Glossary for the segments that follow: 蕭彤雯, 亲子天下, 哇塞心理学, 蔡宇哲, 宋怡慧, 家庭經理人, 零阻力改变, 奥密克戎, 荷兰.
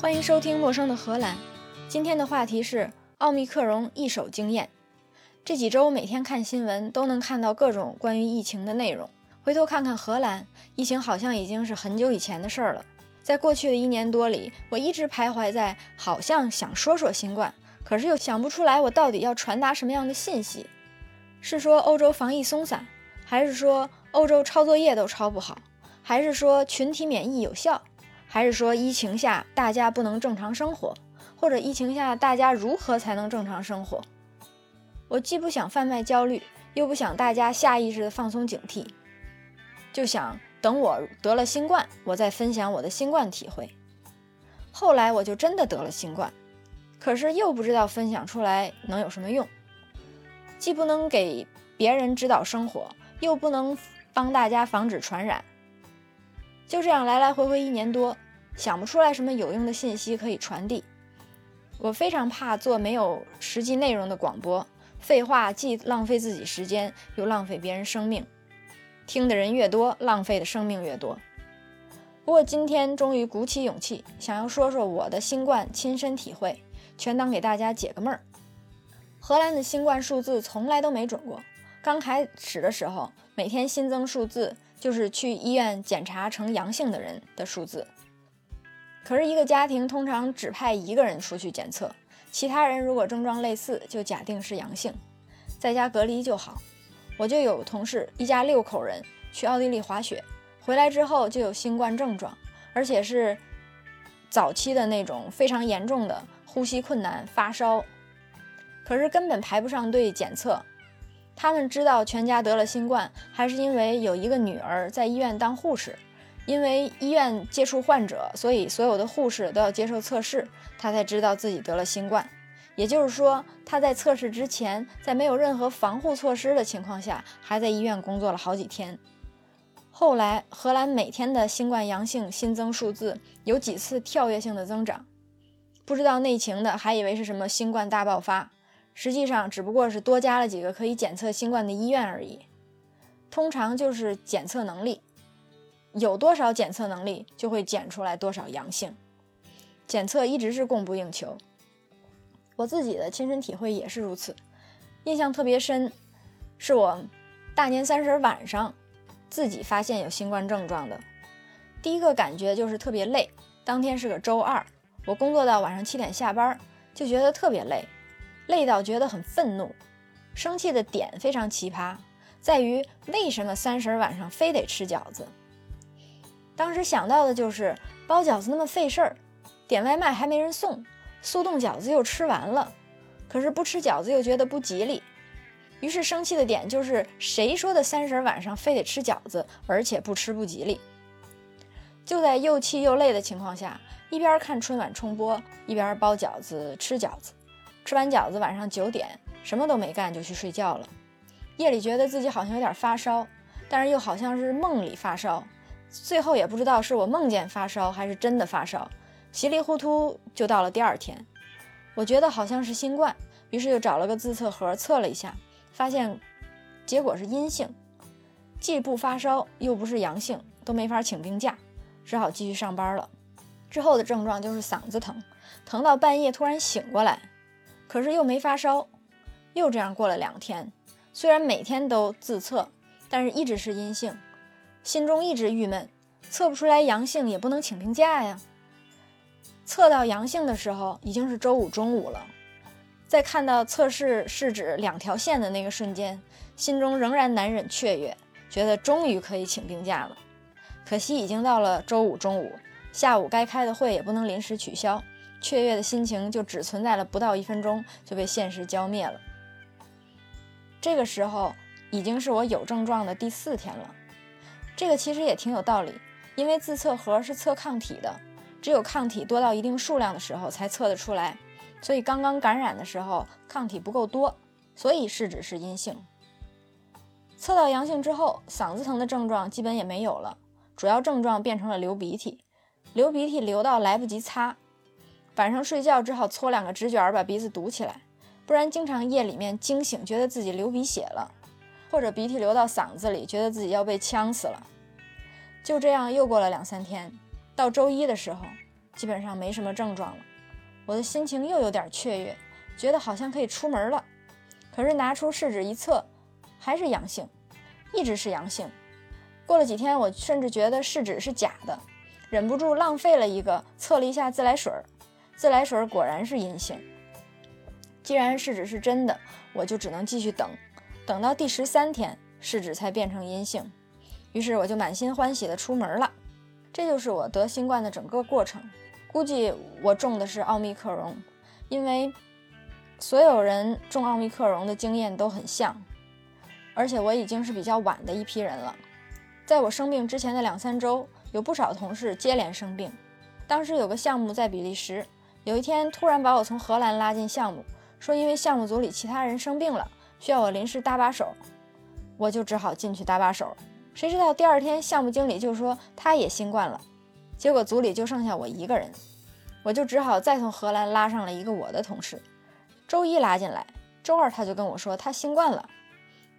欢迎收听《陌生的荷兰》，今天的话题是奥密克戎一手经验。这几周每天看新闻都能看到各种关于疫情的内容，回头看看荷兰，疫情好像已经是很久以前的事了。在过去的1年多里，我一直徘徊在好像想说说新冠，可是又想不出来我到底要传达什么样的信息。是说欧洲防疫松散，还是说欧洲抄作业都抄不好，还是说群体免疫有效，还是说疫情下大家不能正常生活，或者疫情下大家如何才能正常生活？我既不想贩卖焦虑，又不想大家下意识的放松警惕，就想等我得了新冠，我再分享我的新冠体会。后来我就真的得了新冠，可是又不知道分享出来能有什么用，既不能给别人指导生活，又不能帮大家防止传染。就这样来来回回1年多，想不出来什么有用的信息可以传递。我非常怕做没有实际内容的广播，废话既浪费自己时间，又浪费别人生命。听的人越多，浪费的生命越多。不过今天终于鼓起勇气，想要说说我的新冠亲身体会，全当给大家解个闷儿。荷兰的新冠数字从来都没准过，刚开始的时候，每天新增数字就是去医院检查呈阳性的人的数字。可是一个家庭通常只派一个人出去检测，其他人如果症状类似，就假定是阳性，在家隔离就好。我就有同事一家6口人去奥地利滑雪，回来之后就有新冠症状，而且是早期的那种非常严重的呼吸困难、发烧，可是根本排不上队检测。他们知道全家得了新冠，还是因为有一个女儿在医院当护士，因为医院接触患者，所以所有的护士都要接受测试，她才知道自己得了新冠。也就是说，他在测试之前，在没有任何防护措施的情况下，还在医院工作了好几天。后来，荷兰每天的新冠阳性新增数字有几次跳跃性的增长，不知道内情的还以为是什么新冠大爆发，实际上只不过是多加了几个可以检测新冠的医院而已。通常就是检测能力，有多少检测能力就会检出来多少阳性，检测一直是供不应求。我自己的亲身体会也是如此，印象特别深，是我大年30晚上自己发现有新冠症状的。第一个感觉就是特别累，当天是个周2，我工作到晚上7点下班，就觉得特别累，累到觉得很愤怒。生气的点非常奇葩，在于为什么30晚上非得吃饺子？当时想到的就是包饺子那么费事儿，点外卖还没人送，速冻饺子又吃完了，可是不吃饺子又觉得不吉利。于是生气的点就是谁说的30晚上非得吃饺子，而且不吃不吉利。就在又气又累的情况下，一边看春晚重播，一边包饺子吃饺子。吃完饺子晚上9点什么都没干就去睡觉了。夜里觉得自己好像有点发烧，但是又好像是梦里发烧，最后也不知道是我梦见发烧还是真的发烧，稀里糊涂就到了第2天。我觉得好像是新冠，于是又找了个自测盒测了一下，发现结果是阴性，既不发烧又不是阳性，都没法请病假，只好继续上班了。之后的症状就是嗓子疼，疼到半夜突然醒过来，可是又没发烧。又这样过了2天，虽然每天都自测，但是一直是阴性，心中一直郁闷，测不出来阳性也不能请病假呀。测到阳性的时候已经是周5中午了，在看到测试试纸2条线的那个瞬间，心中仍然难忍雀跃，觉得终于可以请病假了。可惜已经到了周5中午，下午该开的会也不能临时取消，雀跃的心情就只存在了不到1分钟，就被现实浇灭了。这个时候已经是我有症状的第4天了。这个其实也挺有道理，因为自测盒是测抗体的，只有抗体多到一定数量的时候才测得出来，所以刚刚感染的时候抗体不够多，所以试纸是阴性。测到阳性之后，嗓子疼的症状基本也没有了，主要症状变成了流鼻涕，流鼻涕流到来不及擦，晚上睡觉只好搓2个纸卷把鼻子堵起来，不然经常夜里面惊醒觉得自己流鼻血了，或者鼻涕流到嗓子里觉得自己要被呛死了。就这样又过了2、3天，到周1的时候，基本上没什么症状了。我的心情又有点雀跃，觉得好像可以出门了。可是拿出试纸一测，还是阳性，一直是阳性。过了几天，我甚至觉得试纸是假的，忍不住浪费了一个，测了一下自来水，自来水果然是阴性。既然试纸是真的，我就只能继续等，等到第13天，试纸才变成阴性。于是我就满心欢喜的出门了。这就是我得新冠的整个过程。估计我中的是奥密克戎，因为所有人中奥密克戎的经验都很像，而且我已经是比较晚的一批人了。在我生病之前的2-3周，有不少同事接连生病。当时有个项目在比利时，有一天突然把我从荷兰拉进项目，说因为项目组里其他人生病了，需要我临时搭把手，我就只好进去搭把手。谁知道第2天项目经理就说他也新冠了，结果组里就剩下我一个人，我就只好再从荷兰拉上了一个我的同事。周1拉进来，周2他就跟我说他新冠了。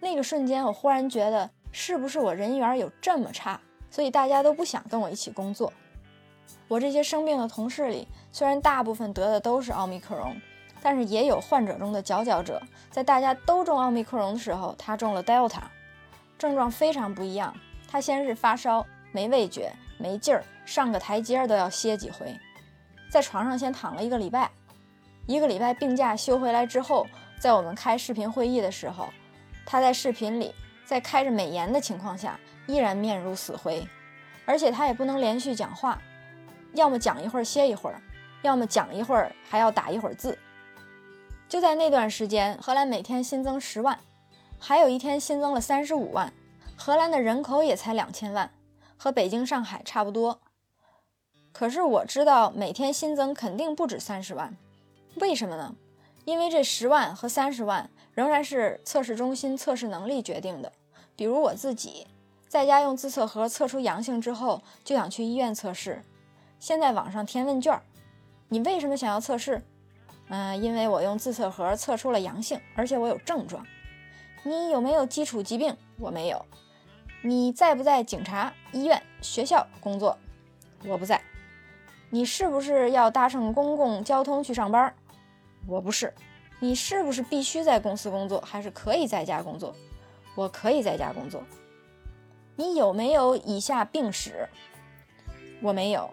那个瞬间我忽然觉得是不是我人缘有这么差，所以大家都不想跟我一起工作。我这些生病的同事里，虽然大部分得的都是奥密克戎，但是也有患者中的佼佼者，在大家都中奥密克戎的时候，他中了 Delta。 症状非常不一样，他先是发烧，没味觉，没劲儿，上个台阶都要歇几回，在床上先躺了1个礼拜。1个礼拜病假休回来之后，在我们开视频会议的时候，他在视频里在开着美颜的情况下依然面如死灰，而且他也不能连续讲话，要么讲一会儿歇一会儿，要么讲一会儿还要打一会儿字。就在那段时间，荷兰每天新增10万，还有一天新增了35万。荷兰的人口也才2000万，和北京上海差不多。可是我知道每天新增肯定不止30万，为什么呢？因为这10万和30万仍然是测试中心测试能力决定的。比如我自己在家用自测盒测出阳性之后，就想去医院测试，现在网上填问卷，你为什么想要测试？因为我用自测盒测出了阳性，而且我有症状。你有没有基础疾病？我没有。你在不在警察、医院、学校工作？我不在。你是不是要搭乘公共交通去上班？我不是。你是不是必须在公司工作，还是可以在家工作？我可以在家工作。你有没有以下病史？我没有。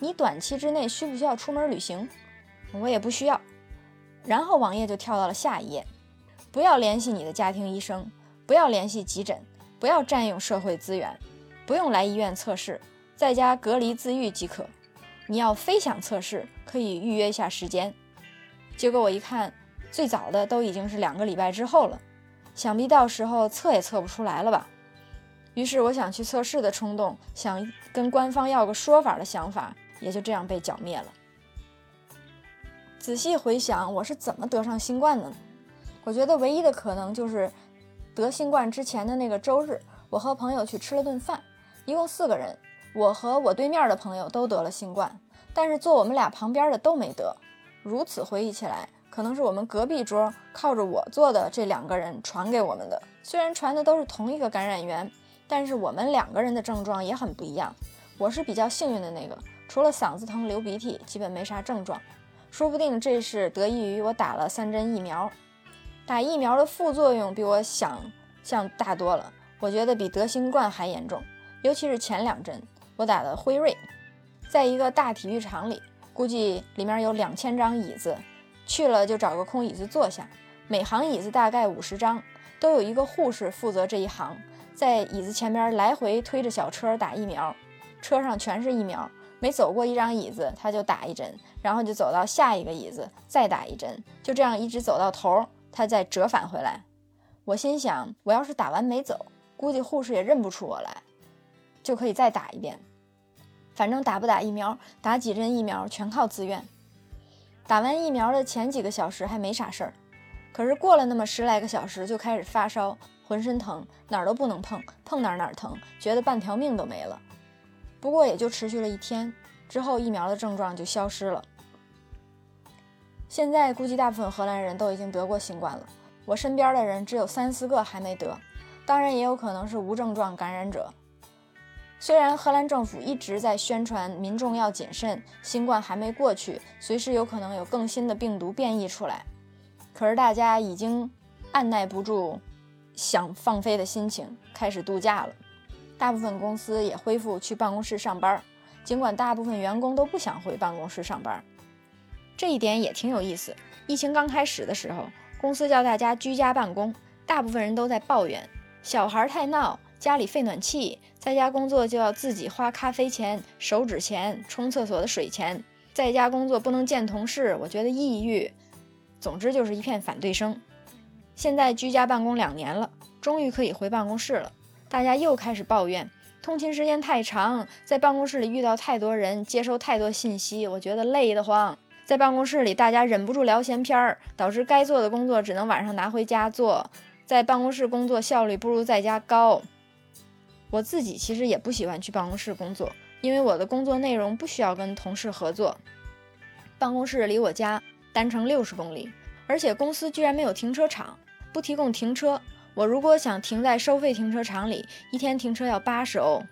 你短期之内需不需要出门旅行？我也不需要。然后网页就跳到了下一页。不要联系你的家庭医生，不要联系急诊，不要占用社会资源，不用来医院测试，在家隔离自愈即可。你要非想测试，可以预约一下时间。结果我一看，最早的都已经是2个礼拜之后了，想必到时候测也测不出来了吧。于是我想去测试的冲动，想跟官方要个说法的想法，也就这样被剿灭了。仔细回想，我是怎么得上新冠的呢？我觉得唯一的可能就是得新冠之前的那个周日，我和朋友去吃了顿饭，一共4个人，我和我对面的朋友都得了新冠，但是坐我们俩旁边的都没得。如此回忆起来，可能是我们隔壁桌靠着我坐的这2个人传给我们的。虽然传的都是同一个感染源，但是我们2个人的症状也很不一样。我是比较幸运的那个，除了嗓子疼流鼻涕基本没啥症状，说不定这是得益于我打了3针疫苗。打疫苗的副作用比我想大多了，我觉得比得新冠还严重，尤其是前2针。我打的辉瑞，在一个大体育场里，估计里面有2000张椅子，去了就找个空椅子坐下，每行椅子大概50张，都有一个护士负责这一行，在椅子前边来回推着小车打疫苗，车上全是疫苗，每走过1张椅子他就打1针，然后就走到下一个椅子再打1针，就这样一直走到头，他再折返回来。我心想，我要是打完没走，估计护士也认不出我来，就可以再打一遍。反正打不打疫苗，打几针疫苗全靠自愿。打完疫苗的前几个小时还没啥事儿，可是过了那么10来个小时就开始发烧，浑身疼，哪儿都不能碰，碰哪儿哪儿疼，觉得半条命都没了。不过也就持续了1天，之后疫苗的症状就消失了。现在估计大部分荷兰人都已经得过新冠了，我身边的人只有3-4个还没得，当然也有可能是无症状感染者。虽然荷兰政府一直在宣传民众要谨慎，新冠还没过去，随时有可能有更新的病毒变异出来，可是大家已经按耐不住想放飞的心情，开始度假了。大部分公司也恢复去办公室上班，尽管大部分员工都不想回办公室上班。这一点也挺有意思，疫情刚开始的时候，公司叫大家居家办公，大部分人都在抱怨小孩太闹，家里费暖气，在家工作就要自己花咖啡钱、手纸钱、冲厕所的水钱，在家工作不能见同事，我觉得抑郁。总之就是一片反对声。现在居家办公2年了，终于可以回办公室了，大家又开始抱怨通勤时间太长，在办公室里遇到太多人，接收太多信息，我觉得累得慌。在办公室里大家忍不住聊闲篇，导致该做的工作只能晚上拿回家做，在办公室工作效率不如在家高。我自己其实也不喜欢去办公室工作，因为我的工作内容不需要跟同事合作。办公室离我家单程60公里，而且公司居然没有停车场，不提供停车，我如果想停在收费停车场里，一天停车要80欧。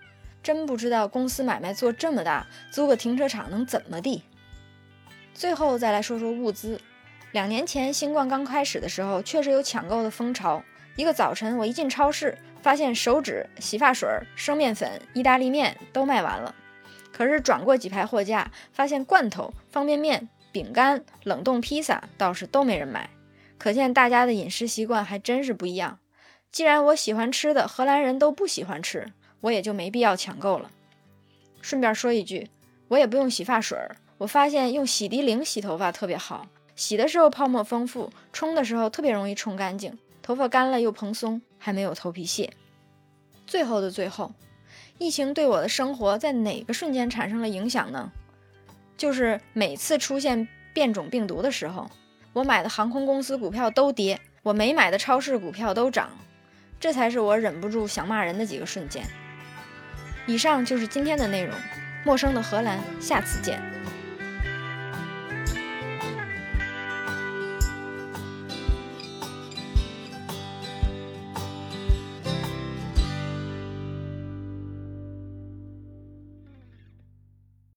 真不知道公司买卖做这么大，租个停车场能怎么地。最后再来说说物资。2年前新冠刚开始的时候，确实有抢购的风潮。一个早晨我一进超市，发现手纸、洗发水、生面粉、意大利面都卖完了。可是转过几排货架，发现罐头、方便面、饼干、冷冻披萨倒是都没人买。可见大家的饮食习惯还真是不一样。既然我喜欢吃的荷兰人都不喜欢吃，我也就没必要抢购了。顺便说一句，我也不用洗发水，我发现用洗涤灵洗头发特别好，洗的时候泡沫丰富，冲的时候特别容易冲干净，头发干了又蓬松，还没有头皮屑。最后的最后，疫情对我的生活在哪个瞬间产生了影响呢？就是每次出现变种病毒的时候，我买的航空公司股票都跌，我没买的超市股票都涨，这才是我忍不住想骂人的几个瞬间。以上就是今天的内容，陌生的荷兰，下次见。